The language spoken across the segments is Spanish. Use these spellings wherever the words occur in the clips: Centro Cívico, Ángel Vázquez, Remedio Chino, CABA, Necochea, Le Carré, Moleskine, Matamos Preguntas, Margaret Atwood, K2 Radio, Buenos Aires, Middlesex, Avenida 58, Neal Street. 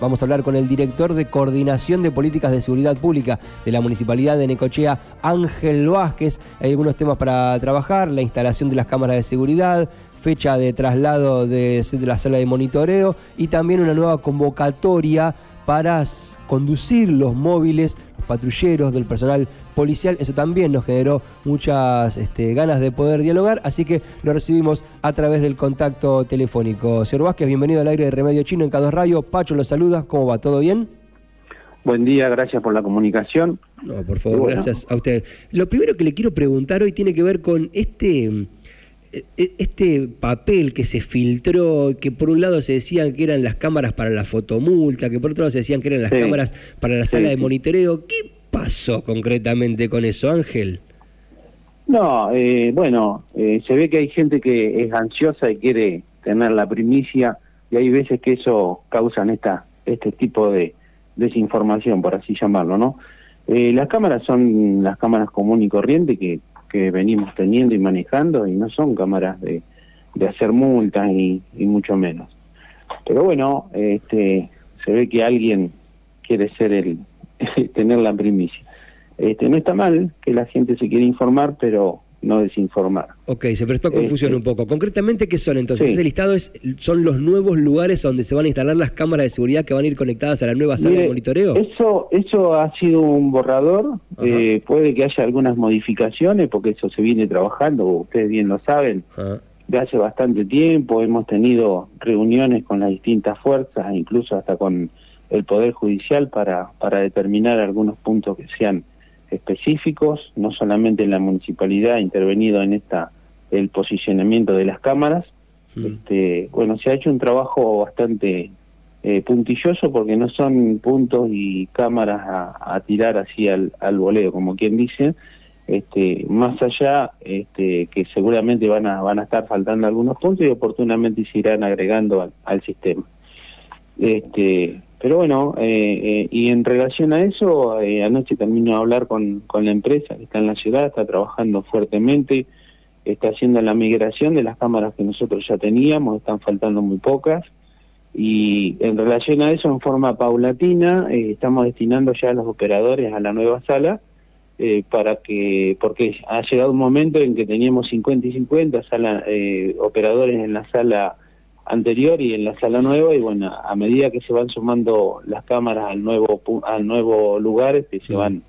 Vamos a hablar con el director de Coordinación de Políticas de Seguridad Pública de la Municipalidad de Necochea, Ángel Vázquez. Hay algunos temas para trabajar: la instalación de las cámaras de seguridad, fecha de traslado de la sala de monitoreo y también una nueva convocatoria para conducir los móviles, los patrulleros del personal policial. Eso también nos generó muchas ganas de poder dialogar, así que lo recibimos a través del contacto telefónico. Señor Vázquez, bienvenido al aire de Remedio Chino en K2 Radio. Pacho lo saluda. ¿Cómo va? ¿Todo bien? Buen día, gracias por la comunicación. No, por favor, bueno, gracias a usted. Lo primero que le quiero preguntar hoy tiene que ver con este papel que se filtró, que por un lado se decían que eran las cámaras para la fotomulta, que por otro lado se decían que eran las cámaras para la sala de monitoreo. ¿Qué pasó concretamente con eso, Ángel? No, se ve que hay gente que es ansiosa y quiere tener la primicia, y hay veces que eso causan este tipo de desinformación, por así llamarlo, ¿no? Las cámaras son las cámaras común y corriente que venimos teniendo y manejando, y no son cámaras de hacer multas y mucho menos. Pero bueno, se ve que alguien quiere ser tener la primicia. No está mal que la gente se quiera informar, pero no desinformar. Ok, se prestó confusión un poco. Concretamente, ¿qué son entonces? Ese listado son los nuevos lugares donde se van a instalar las cámaras de seguridad que van a ir conectadas a la nueva sala de monitoreo. Eso ha sido un borrador. Puede que haya algunas modificaciones, porque eso se viene trabajando, ustedes bien lo saben, de hace bastante tiempo. Hemos tenido reuniones con las distintas fuerzas, incluso hasta con el Poder Judicial, para determinar algunos puntos que sean específicos, no solamente en la municipalidad ha intervenido en el posicionamiento de las cámaras. Se ha hecho un trabajo bastante puntilloso, porque no son puntos y cámaras a tirar así al voleo, como quien dice. Más allá que seguramente van a estar faltando algunos puntos y oportunamente se irán agregando al sistema. Pero bueno, y en relación a eso, anoche termino de hablar con la empresa que está en la ciudad, está trabajando fuertemente, está haciendo la migración de las cámaras que nosotros ya teníamos, están faltando muy pocas, y en relación a eso, en forma paulatina, estamos destinando ya a los operadores a la nueva sala, porque ha llegado un momento en que teníamos 50 y 50 operadores en la sala anterior y en la sala nueva, y bueno, a medida que se van sumando las cámaras al nuevo lugar, se van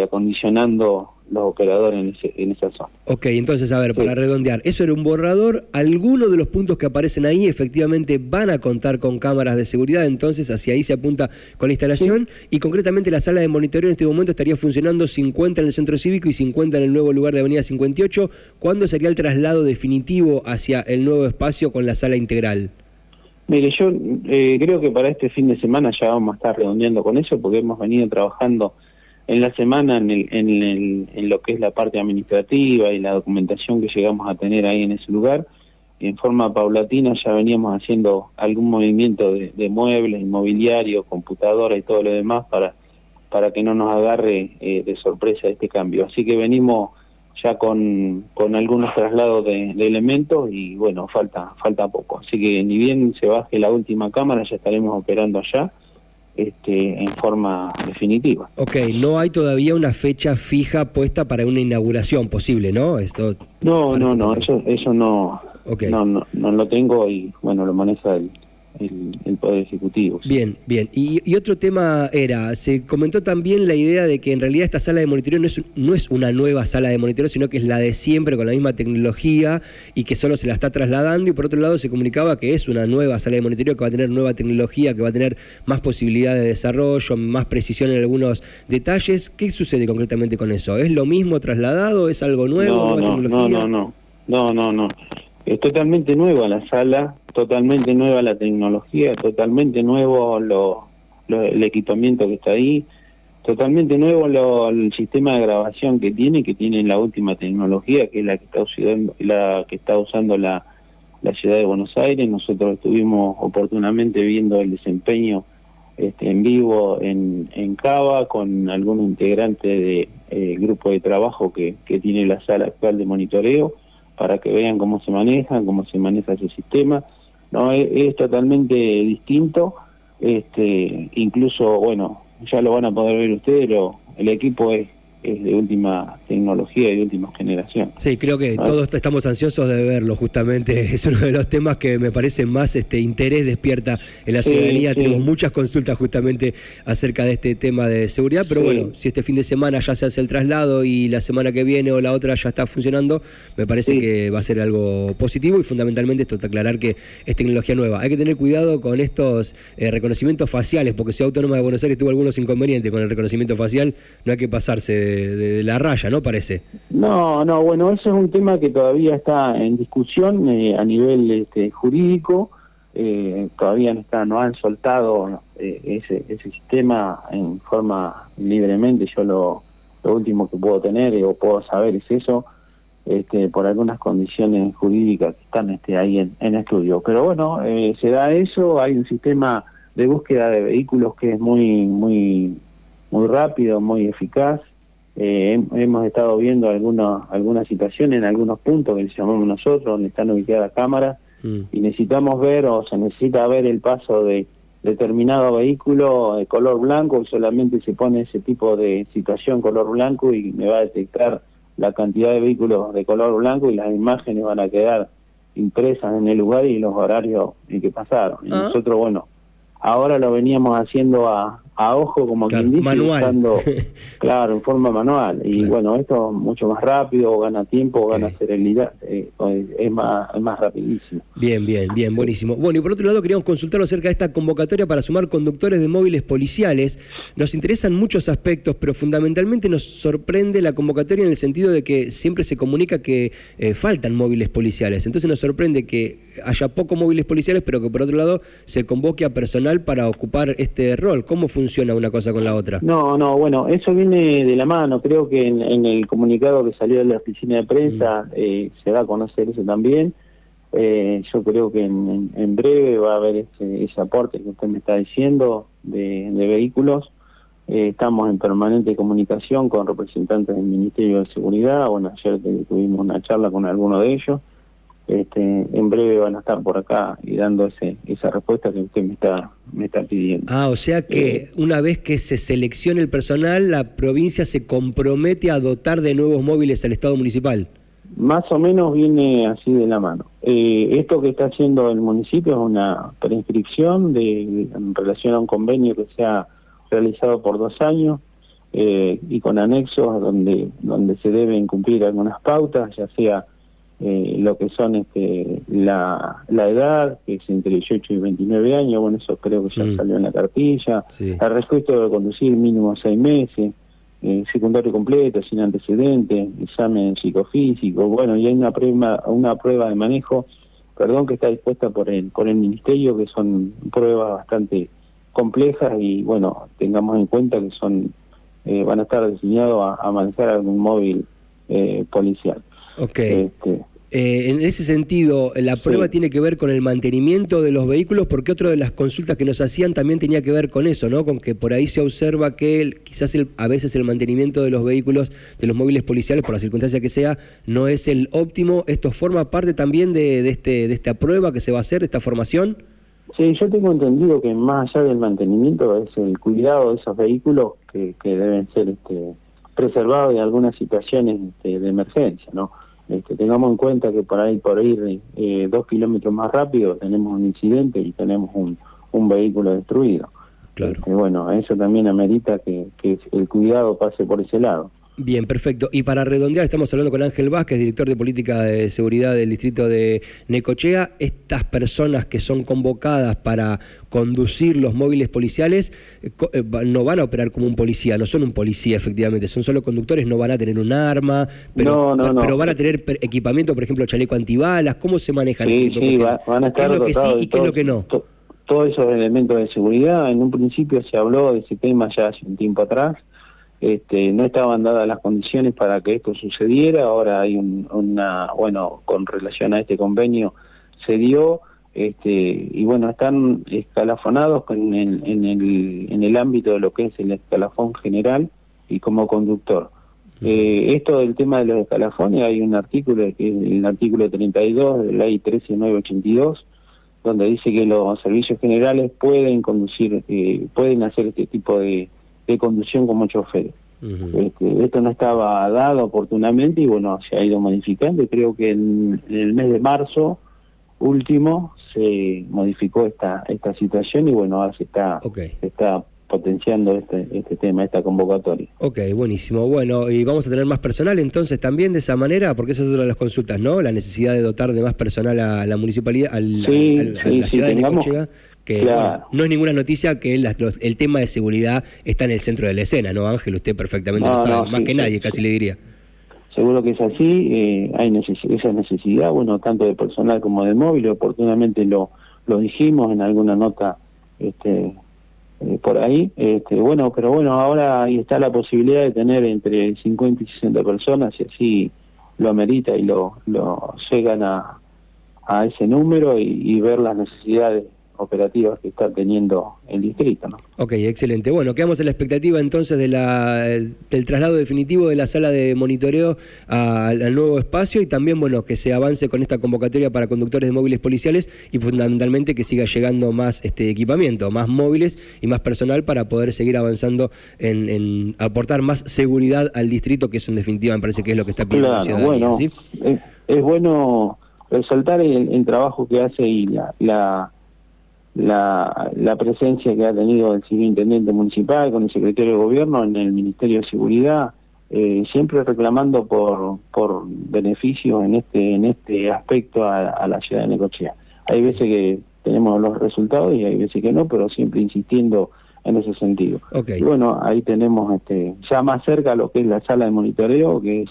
acondicionando los operadores en esa zona. Ok, entonces, a ver, para redondear, eso era un borrador. Algunos de los puntos que aparecen ahí efectivamente van a contar con cámaras de seguridad, entonces hacia ahí se apunta con la instalación, y concretamente la sala de monitoreo en este momento estaría funcionando 50 en el Centro Cívico y 50 en el nuevo lugar de Avenida 58. ¿Cuándo sería el traslado definitivo hacia el nuevo espacio con la sala integral? Mire, yo creo que para este fin de semana ya vamos a estar redondeando con eso, porque hemos venido trabajando en la semana en lo que es la parte administrativa y la documentación que llegamos a tener ahí en ese lugar. En forma paulatina ya veníamos haciendo algún movimiento de muebles, inmobiliario, computadora y todo lo demás, para que no nos agarre de sorpresa este cambio. Así que venimos ya con algunos traslados de elementos, y bueno, falta poco. Así que ni bien se baje la última cámara, ya estaremos operando allá en forma definitiva. Ok, no hay todavía una fecha fija puesta para una inauguración posible, ¿no? No lo tengo, y bueno, lo maneja el Poder Ejecutivo. ¿Sí? Bien. Y otro tema era, se comentó también la idea de que en realidad esta sala de monitoreo no es una nueva sala de monitoreo, sino que es la de siempre con la misma tecnología y que solo se la está trasladando, y por otro lado se comunicaba que es una nueva sala de monitoreo que va a tener nueva tecnología, que va a tener más posibilidades de desarrollo, más precisión en algunos detalles. ¿Qué sucede concretamente con eso? ¿Es lo mismo trasladado? ¿Es algo nuevo? No. Es totalmente nueva la sala, totalmente nueva la tecnología, totalmente nuevo el equipamiento que está ahí, totalmente nuevo el sistema de grabación que tiene la última tecnología, que es la que está usando la ciudad de Buenos Aires. Nosotros estuvimos oportunamente viendo el desempeño en vivo en CABA con algún integrante del grupo de trabajo que tiene la sala actual de monitoreo, para que vean cómo se maneja ese sistema. No, es totalmente distinto, Incluso, bueno, ya lo van a poder ver ustedes, el equipo es de última tecnología y de última generación. Sí, creo que todos estamos ansiosos de verlo, justamente. Es uno de los temas que me parece más interés despierta en la ciudadanía. Sí. Tenemos muchas consultas justamente acerca de este tema de seguridad, pero bueno, si este fin de semana ya se hace el traslado y la semana que viene o la otra ya está funcionando, me parece que va a ser algo positivo, y fundamentalmente esto, aclarar que es tecnología nueva. Hay que tener cuidado con estos reconocimientos faciales, porque Ciudad Autónoma de Buenos Aires tuvo algunos inconvenientes con el reconocimiento facial. No hay que pasarse de la raya, ¿no? Parece. No, bueno, eso es un tema que todavía está en discusión a nivel jurídico. Todavía no han soltado ese sistema en forma libremente. Yo lo último que puedo tener o puedo saber es eso, por algunas condiciones jurídicas que están ahí en estudio. Pero bueno, se da eso. Hay un sistema de búsqueda de vehículos que es muy, muy, muy rápido, muy eficaz. Hemos estado viendo alguna situación en algunos puntos que llamamos nosotros, donde están ubicadas cámaras, y necesitamos ver, o se necesita ver el paso de determinado vehículo de color blanco. Solamente se pone ese tipo de situación color blanco y me va a detectar la cantidad de vehículos de color blanco, y las imágenes van a quedar impresas en el lugar y los horarios en que pasaron. Y nosotros, bueno, ahora lo veníamos haciendo a ojo, como quien dice, manual. Usando, claro, en forma manual. Y bueno, esto es mucho más rápido, gana tiempo, gana celeridad, es más rapidísimo. Bien, buenísimo. Bueno, y por otro lado queríamos consultarlo acerca de esta convocatoria para sumar conductores de móviles policiales. Nos interesan muchos aspectos, pero fundamentalmente nos sorprende la convocatoria en el sentido de que siempre se comunica que faltan móviles policiales. Entonces nos sorprende que haya pocos móviles policiales, pero que por otro lado se convoque a personal para ocupar este rol. ¿Cómo funciona una cosa con la otra? No, bueno, eso viene de la mano. Creo que en el comunicado que salió de la oficina de prensa se va a conocer eso también. Yo creo que en breve va a haber ese aporte que usted me está diciendo de vehículos. Estamos en permanente comunicación con representantes del Ministerio de Seguridad. Bueno, ayer tuvimos una charla con alguno de ellos. En breve van a estar por acá y dando esa respuesta que usted me está pidiendo. O sea que una vez que se seleccione el personal, la provincia se compromete a dotar de nuevos móviles al Estado municipal. Más o menos viene así de la mano. Esto que está haciendo el municipio es una preinscripción en relación a un convenio que se ha realizado por 2 años y con anexos donde se deben cumplir algunas pautas, ya sea lo que son la edad, que es entre 18 y 29 años, bueno, eso creo que ya salió en la cartilla, el registro de conducir mínimo 6 meses, secundario completo, sin antecedentes, examen psicofísico, bueno, y hay una prueba de manejo, que está dispuesta por el Ministerio, que son pruebas bastante complejas y, bueno, tengamos en cuenta que van a estar diseñados a manejar algún móvil policial. Ok. En ese sentido, la prueba tiene que ver con el mantenimiento de los vehículos, porque otra de las consultas que nos hacían también tenía que ver con eso, ¿no? Con que por ahí se observa que a veces el mantenimiento de los vehículos, de los móviles policiales, por la circunstancia que sea, no es el óptimo. ¿Esto forma parte también de esta prueba que se va a hacer, de esta formación? Sí, yo tengo entendido que más allá del mantenimiento es el cuidado de esos vehículos que deben ser preservados de algunas situaciones de emergencia, ¿no? Tengamos en cuenta que por ir 2 kilómetros más rápido tenemos un incidente y tenemos un vehículo destruido. Claro. Bueno, eso también amerita que el cuidado pase por ese lado. Bien, perfecto. Y para redondear, estamos hablando con Ángel Vázquez, director de Política de Seguridad del Distrito de Necochea. Estas personas que son convocadas para conducir los móviles policiales no van a operar como un policía, no son un policía efectivamente, son solo conductores, no van a tener un arma, pero, no. Pero van a tener equipamiento, por ejemplo, chaleco antibalas. ¿Cómo se manejan ese tipo de cosas? Van a estar ¿qué es lo que sí y qué es lo que no? Todos esos elementos de seguridad. En un principio se habló de ese tema ya hace un tiempo atrás. No estaban dadas las condiciones para que esto sucediera. Ahora hay con relación a este convenio se dio, y bueno, están escalafonados en el ámbito de lo que es el escalafón general y como conductor. Esto del tema de los escalafones, hay un artículo, que es el artículo 32 de la ley 13982, donde dice que los servicios generales pueden conducir, pueden hacer este tipo de conducción como choferes. Uh-huh. Esto no estaba dado oportunamente y bueno, se ha ido modificando, y creo que en el mes de marzo último se modificó esta situación y bueno, ahora se está, okay, se está potenciando este tema, esta convocatoria. Ok, buenísimo. Bueno, y vamos a tener más personal entonces también de esa manera, porque esa es otra de las consultas, ¿no? La necesidad de dotar de más personal a la municipalidad, a la ciudad de Necochea. Que, claro, bueno, no es ninguna noticia que el tema de seguridad está en el centro de la escena, ¿no, Ángel? Usted perfectamente lo sabe, más que nadie, casi le diría. Seguro que es así, hay esa necesidad, bueno, tanto de personal como de móvil, oportunamente lo dijimos en alguna nota por ahí, bueno, pero bueno, ahora ahí está la posibilidad de tener entre 50 y 60 personas, si así lo amerita y lo llegan a ese número y ver las necesidades operativas que está teniendo el distrito, ¿no? Ok, excelente. Bueno, quedamos en la expectativa entonces del traslado definitivo de la sala de monitoreo al nuevo espacio, y también, bueno, que se avance con esta convocatoria para conductores de móviles policiales y fundamentalmente que siga llegando más equipamiento, más móviles y más personal para poder seguir avanzando en aportar más seguridad al distrito, que eso en definitiva me parece que es lo que está pidiendo la ciudadanía, bueno, ¿sí? Es bueno resaltar el trabajo que hace y la presencia que ha tenido el superintendente municipal con el secretario de gobierno en el Ministerio de Seguridad, siempre reclamando por beneficios en este aspecto a la ciudad de Necochea. Hay veces que tenemos los resultados y hay veces que no, pero siempre insistiendo en ese sentido. Okay. Y bueno, ahí tenemos ya más cerca lo que es la sala de monitoreo, que es,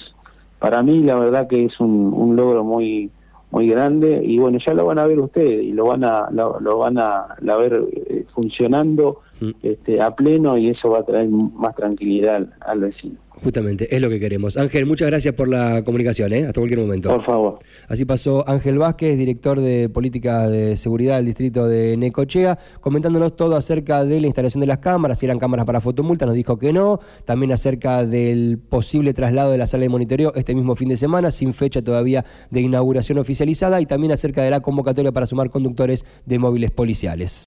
para mí, la verdad que es un logro muy grande, y bueno, ya lo van a ver ustedes y lo van a ver funcionando a pleno, y eso va a traer más tranquilidad al vecino. Justamente, es lo que queremos. Ángel, muchas gracias por la comunicación, hasta cualquier momento. Por favor. Así pasó Ángel Vázquez, director de Política de Seguridad del Distrito de Necochea, comentándonos todo acerca de la instalación de las cámaras, si eran cámaras para fotomulta, nos dijo que no, también acerca del posible traslado de la sala de monitoreo este mismo fin de semana, sin fecha todavía de inauguración oficializada, y también acerca de la convocatoria para sumar conductores de móviles policiales.